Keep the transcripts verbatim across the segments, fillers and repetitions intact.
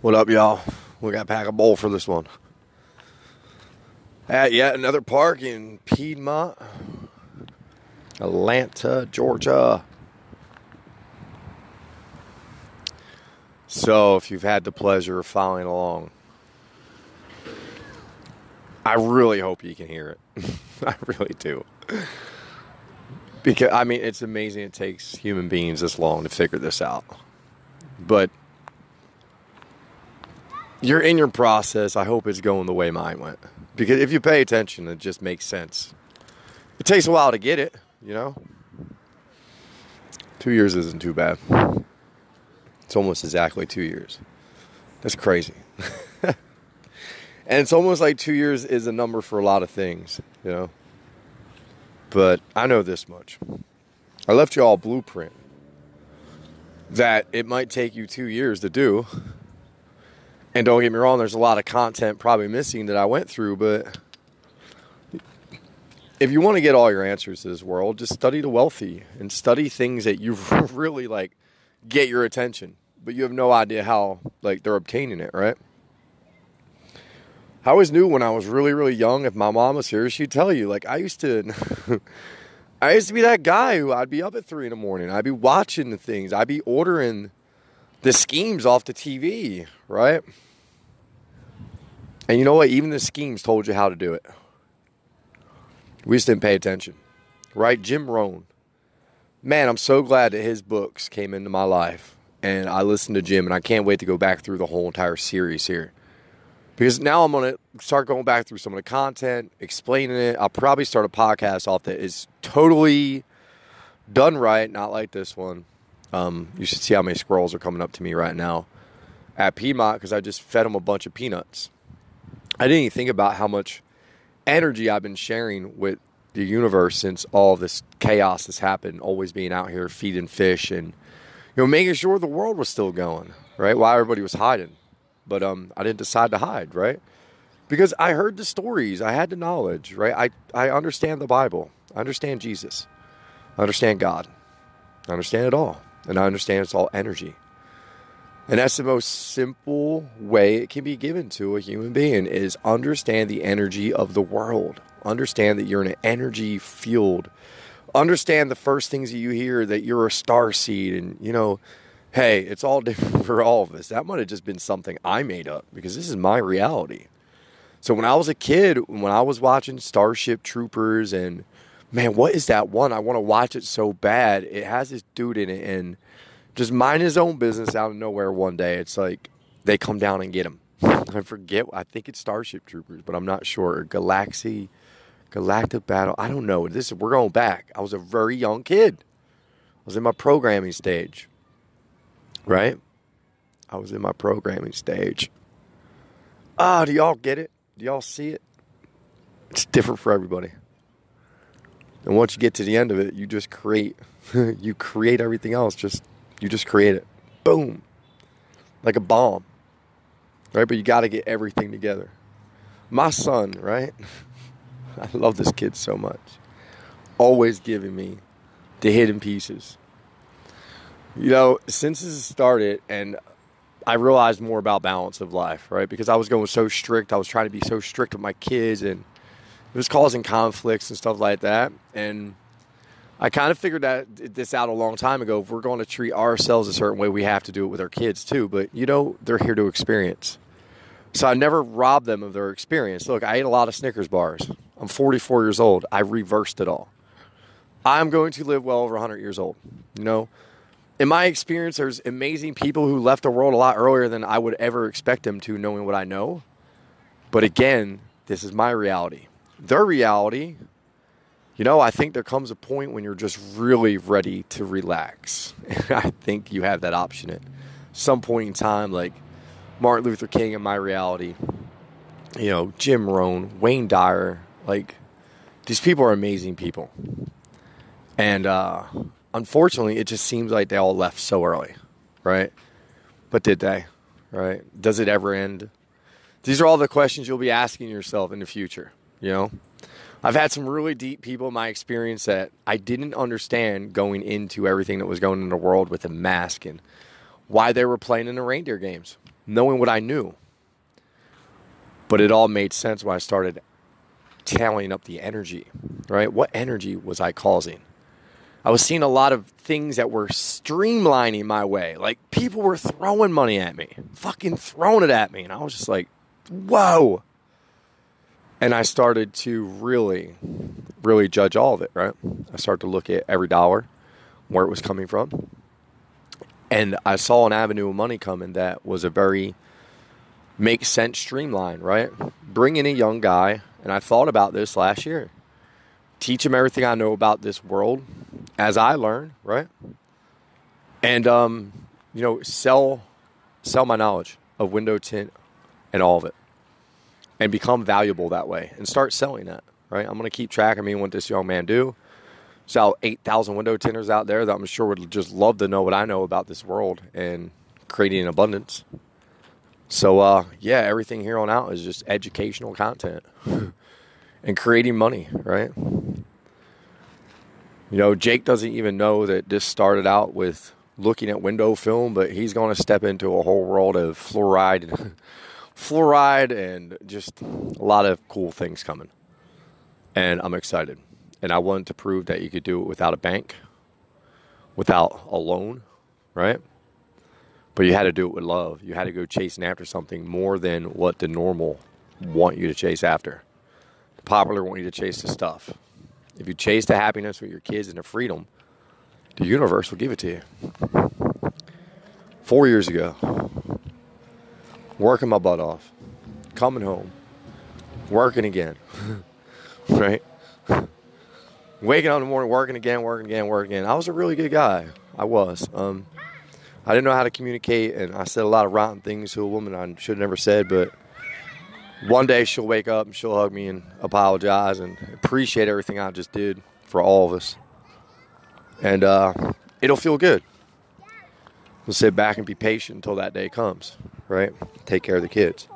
What up, y'all? We got to pack a bowl for this one. At yet another park in Piedmont, Atlanta, Georgia. So if you've had the pleasure of following along, I really hope you can hear it. I really do. Because, I mean, it's amazing it takes human beings this long to figure this out. But you're in your process. I hope it's going the way mine went. Because if you pay attention, it just makes sense. It takes a while to get it, you know? Two years isn't too bad. It's almost exactly two years. That's crazy. And it's almost like two years is a number for a lot of things, you know? But I know this much. I left you all a blueprint that it might take you two years to do. And don't get me wrong, there's a lot of content probably missing that I went through, but if you want to get all your answers to this world, just study the wealthy and study things that you really, like, get your attention. But you have no idea how, like, they're obtaining it, right? I always knew when I was really, really young, if my mom was here, she'd tell you, like, I used to, I used to be that guy who I'd be up at three in the morning. I'd be watching the things. I'd be ordering the schemes off the T V, right? And you know what? Even the schemes told you how to do it. We just didn't pay attention, right? Jim Rohn. Man, I'm so glad that his books came into my life. And I listened to Jim, and I can't wait to go back through the whole entire series here. Because now I'm going to start going back through some of the content, explaining it. I'll probably start a podcast off that is totally done right, not like this one. Um, you should see how many squirrels are coming up to me right now at Piedmont because I just fed them a bunch of peanuts. I didn't even think about how much energy I've been sharing with the universe since all this chaos has happened, always being out here feeding fish and, you know, making sure the world was still going, right, while everybody was hiding. But um, I didn't decide to hide, right? Because I heard the stories. I had the knowledge, right? I, I understand the Bible. I understand Jesus. I understand God. I understand it all. And I understand it's all energy. And that's the most simple way it can be given to a human being is understand the energy of the world. Understand that you're in an energy field. Understand the first things that you hear, that you're a star seed and, you know, hey, it's all different for all of us. That might have just been something I made up because this is my reality. So when I was a kid, when I was watching Starship Troopers and, man, what is that one? I want to watch it so bad. It has this dude in it and just mind his own business out of nowhere one day. It's like they come down and get him. I forget. I think it's Starship Troopers, but I'm not sure. Galaxy, Galactic Battle. I don't know. This we're going back. I was a very young kid. I was in my programming stage. Right? I was in my programming stage. Ah, do y'all get it? Do y'all see it? It's different for everybody. And once you get to the end of it, you just create. You create everything else. Just You just create it. Boom. Like a bomb. Right? But you got to get everything together. My son, right? I love this kid so much. Always giving me the hidden pieces. You know, since this started and I realized more about balance of life, right? Because I was going so strict. I was trying to be so strict with my kids and it was causing conflicts and stuff like that. And I kind of figured that this out a long time ago. If we're going to treat ourselves a certain way, we have to do it with our kids too. But, you know, they're here to experience. So I never robbed them of their experience. Look, I ate a lot of Snickers bars. I'm forty-four years old. I reversed it all. I'm going to live well over one hundred years old, you know? In my experience, there's amazing people who left the world a lot earlier than I would ever expect them to, knowing what I know. But again, this is my reality. Their reality, you know, I think there comes a point when you're just really ready to relax. And I think you have that option at some point in time, like Martin Luther King in my reality, you know, Jim Rohn, Wayne Dyer. Like, these people are amazing people. And, uh... unfortunately, it just seems like they all left so early, right? But did they, right? Does it ever end? These are all the questions you'll be asking yourself in the future, you know? I've had some really deep people in my experience that I didn't understand going into everything that was going in the world with a mask and why they were playing in the reindeer games, knowing what I knew. But it all made sense when I started tallying up the energy, right? What energy was I causing? I was seeing a lot of things that were streamlining my way. Like, people were throwing money at me, fucking throwing it at me. And I was just like, whoa. And I started to really, really judge all of it, right? I started to look at every dollar, where it was coming from. And I saw an avenue of money coming that was a very make sense streamline, right? Bring in a young guy, and I thought about this last year. Teach him everything I know about this world as I learn, right? And, um, you know, sell sell my knowledge of window tint and all of it. And become valuable that way and start selling that, right? I'm going to keep track of me and what this young man do. Sell eight thousand window tinters out there that I'm sure would just love to know what I know about this world and creating an abundance. So, uh, yeah, everything here on out is just educational content and creating money, right? You know, Jake doesn't even know that this started out with looking at window film, but he's going to step into a whole world of fluoride and fluoride and just a lot of cool things coming. And I'm excited. And I wanted to prove that you could do it without a bank, without a loan, right? But you had to do it with love. You had to go chasing after something more than what the normal want you to chase after. The popular want you to chase the stuff. If you chase the happiness with your kids and the freedom, the universe will give it to you. Four years ago, working my butt off, coming home, working again, right? Waking up in the morning, working again, working again, working again. I was a really good guy. I was. Um, I didn't know how to communicate, and I said a lot of rotten things to a woman I should have never said, but one day she'll wake up and she'll hug me and apologize and appreciate everything I just did for all of us. And uh, it'll feel good. We'll sit back and be patient until that day comes, right? Take care of the kids.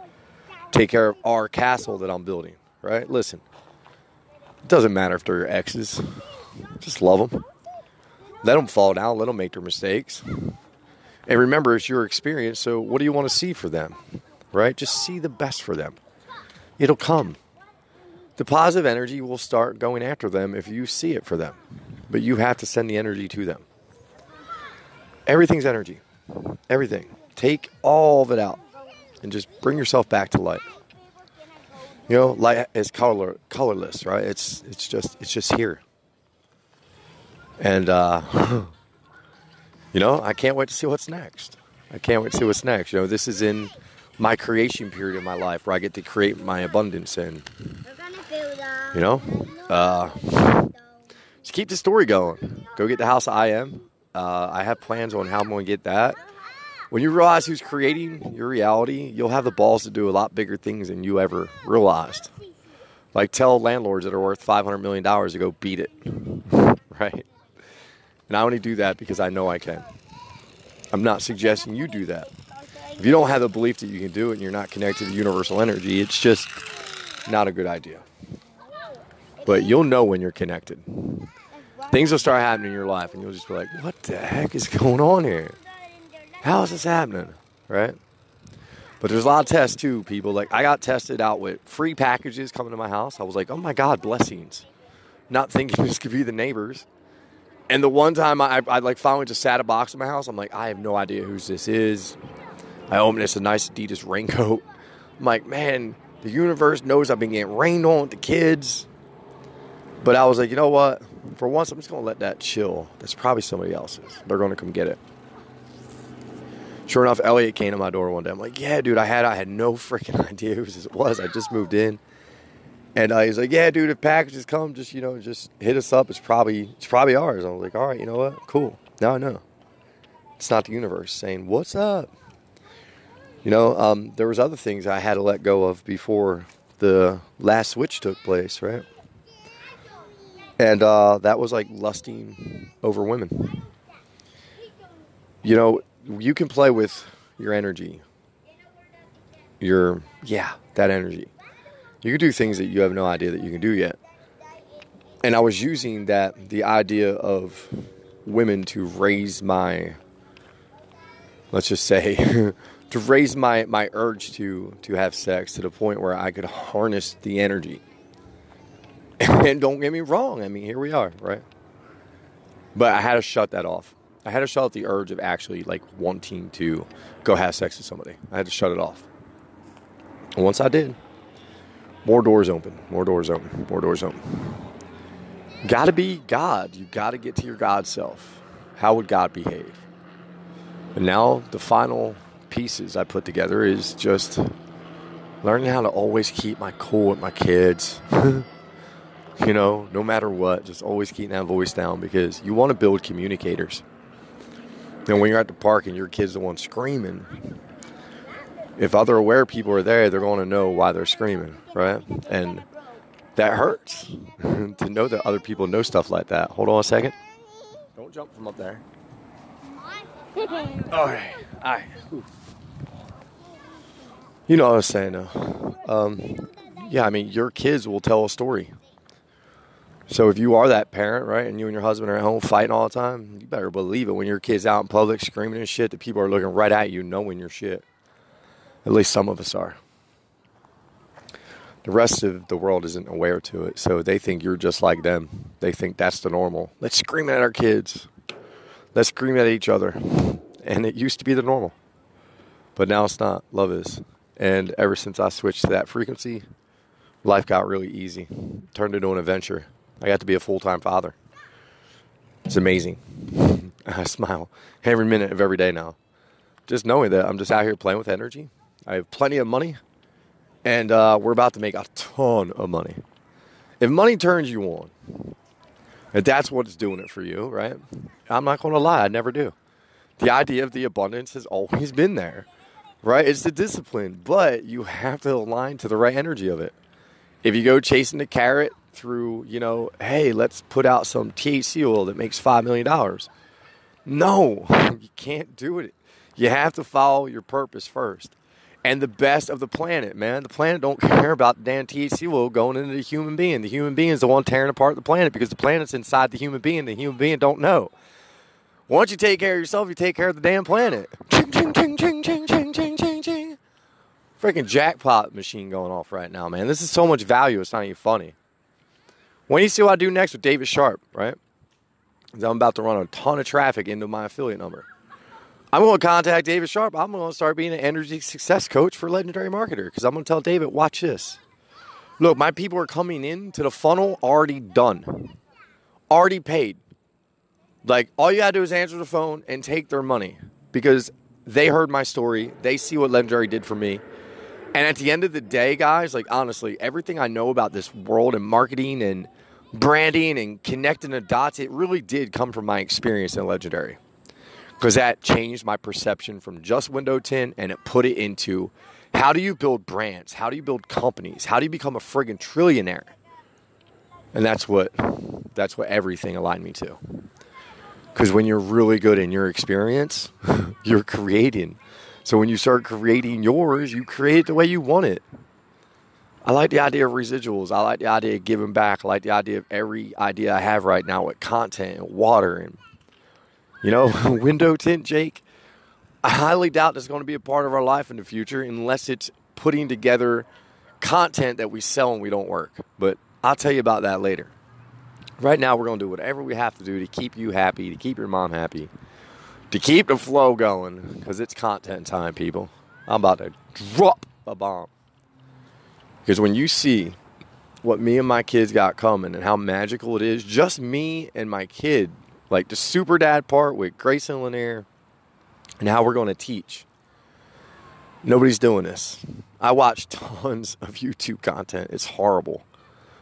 Take care of our castle that I'm building, right? Listen. It doesn't matter if they're your exes. Just love them. Let them fall down. Let them make their mistakes. And remember, it's your experience, so what do you want to see for them? Right? Just see the best for them. It'll come. The positive energy will start going after them if you see it for them. But you have to send the energy to them. Everything's energy. Everything. Take all of it out and just bring yourself back to light. You know, light is color, colorless, right? It's it's just it's just here. And, uh, you know, I can't wait to see what's next. I can't wait to see what's next. You know, this is in my creation period of my life where I get to create my abundance and, you know, uh, just keep the story going. Go get the house I am. Uh, I have plans on how I'm going to get that. When you realize who's creating your reality, you'll have the balls to do a lot bigger things than you ever realized. Like tell landlords that are worth five hundred million dollars to go beat it, right? And I only do that because I know I can. I'm not suggesting you do that. If you don't have the belief that you can do it and you're not connected to universal energy, it's just not a good idea. But you'll know when you're connected. Things will start happening in your life and you'll just be like, what the heck is going on here? How is this happening, right? But there's a lot of tests, too, people. Like, I got tested out with free packages coming to my house. I was like, oh, my God, blessings. Not thinking this could be the neighbors. And the one time I, I, I like, finally just sat a box in my house, I'm like, I have no idea whose this is. I opened this a nice Adidas raincoat. I'm like, man, the universe knows I've been getting rained on with the kids. But I was like, you know what? For once, I'm just going to let that chill. That's probably somebody else's. They're going to come get it. Sure enough, Elliot came to my door one day. I'm like, yeah, dude, I had I had no freaking idea who this was. I just moved in. And uh, he's like, yeah, dude, if packages come, just, you know, just hit us up. It's probably it's probably ours. I was like, all right, you know what? Cool. Now I know. It's not the universe saying, what's up? You know, um, there was other things I had to let go of before the last switch took place, right? And uh, that was like lusting over women. You know, you can play with your energy, your, yeah, that energy. You can do things that you have no idea that you can do yet. And I was using that, the idea of women to raise my, let's just say, to raise my, my urge to to have sex to the point where I could harness the energy. And don't get me wrong, I mean, here we are, right? But I had to shut that off. I had to shut off the urge of actually like wanting to go have sex with somebody. I had to shut it off. And once I did, more doors open, more doors open, more doors open. Got to be God. You got to get to your God self. How would God behave? And now the final pieces I put together is just learning how to always keep my cool with my kids. You know, no matter what, just always keep that voice down, because you want to build communicators. And when you're at the park and your kid's the one screaming, if other aware people are there, they're going to know why they're screaming, right? And that hurts to know that other people know stuff like that. Hold on a second. Don't jump from up there. All right. All right. Ooh. You know what I was saying, though. Um, yeah, I mean, your kids will tell a story. So if you are that parent, right, and you and your husband are at home fighting all the time, you better believe it. When your kid's out in public screaming and shit, the people are looking right at you, knowing your shit. At least some of us are. The rest of the world isn't aware to it, so they think you're just like them. They think that's the normal. Let's scream at our kids. Let's scream at each other. And it used to be the normal. But now it's not. Love is. And ever since I switched to that frequency, life got really easy. Turned into an adventure. I got to be a full-time father. It's amazing. I smile every minute of every day now. Just knowing that I'm just out here playing with energy. I have plenty of money. And uh, we're about to make a ton of money. If money turns you on, if that's what's doing it for you, right? I'm not going to lie. I never do. The idea of the abundance has always been there, right? It's the discipline, but you have to align to the right energy of it. If you go chasing the carrot through, you know, hey, let's put out some T H C oil that makes five million dollars. No, you can't do it. You have to follow your purpose first. And the best of the planet, man. The planet don't care about the damn T H C oil going into the human being. The human being is the one tearing apart the planet, because the planet's inside the human being. The human being don't know. Once you take care of yourself, you take care of the damn planet. Ching, ching, ching, ching, ching, ching, ching, ching, ching. Freaking jackpot machine going off right now, man. This is so much value, it's not even funny. When you see what I do next with David Sharp, right? Because I'm about to run a ton of traffic into my affiliate number. I'm going to contact David Sharp. I'm going to start being an energy success coach for Legendary Marketer, because I'm going to tell David, watch this. Look, my people are coming in to the funnel already done, already paid. Like, all you got to do is answer the phone and take their money, because they heard my story. They see what Legendary did for me. And at the end of the day, guys, like, honestly, everything I know about this world and marketing and branding and connecting the dots, it really did come from my experience in Legendary. Because that changed my perception from just window ten, and it put it into, how do you build brands? How do you build companies? How do you become a friggin' trillionaire? And that's what that's what everything aligned me to. Because when you're really good in your experience, you're creating. So when you start creating yours, you create it the way you want it. I like the idea of residuals. I like the idea of giving back. I like the idea of every idea I have right now with content and water and, you know, window ten, Jake, I highly doubt that's going to be a part of our life in the future unless it's putting together content that we sell and we don't work. But I'll tell you about that later. Right now, we're going to do whatever we have to do to keep you happy, to keep your mom happy, to keep the flow going, because it's content time, people. I'm about to drop a bomb. Because when you see what me and my kids got coming and how magical it is, just me and my kid, like the super dad part with Grayson Lanier and how we're going to teach. Nobody's doing this. I watch tons of YouTube content. It's horrible.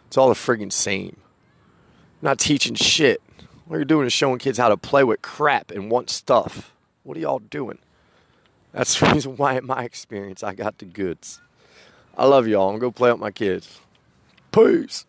It's all the friggin' same. I'm not teaching shit. What you're doing is showing kids how to play with crap and want stuff. What are y'all doing? That's the reason why in my experience I got the goods. I love y'all. I'm going to go play with my kids. Peace.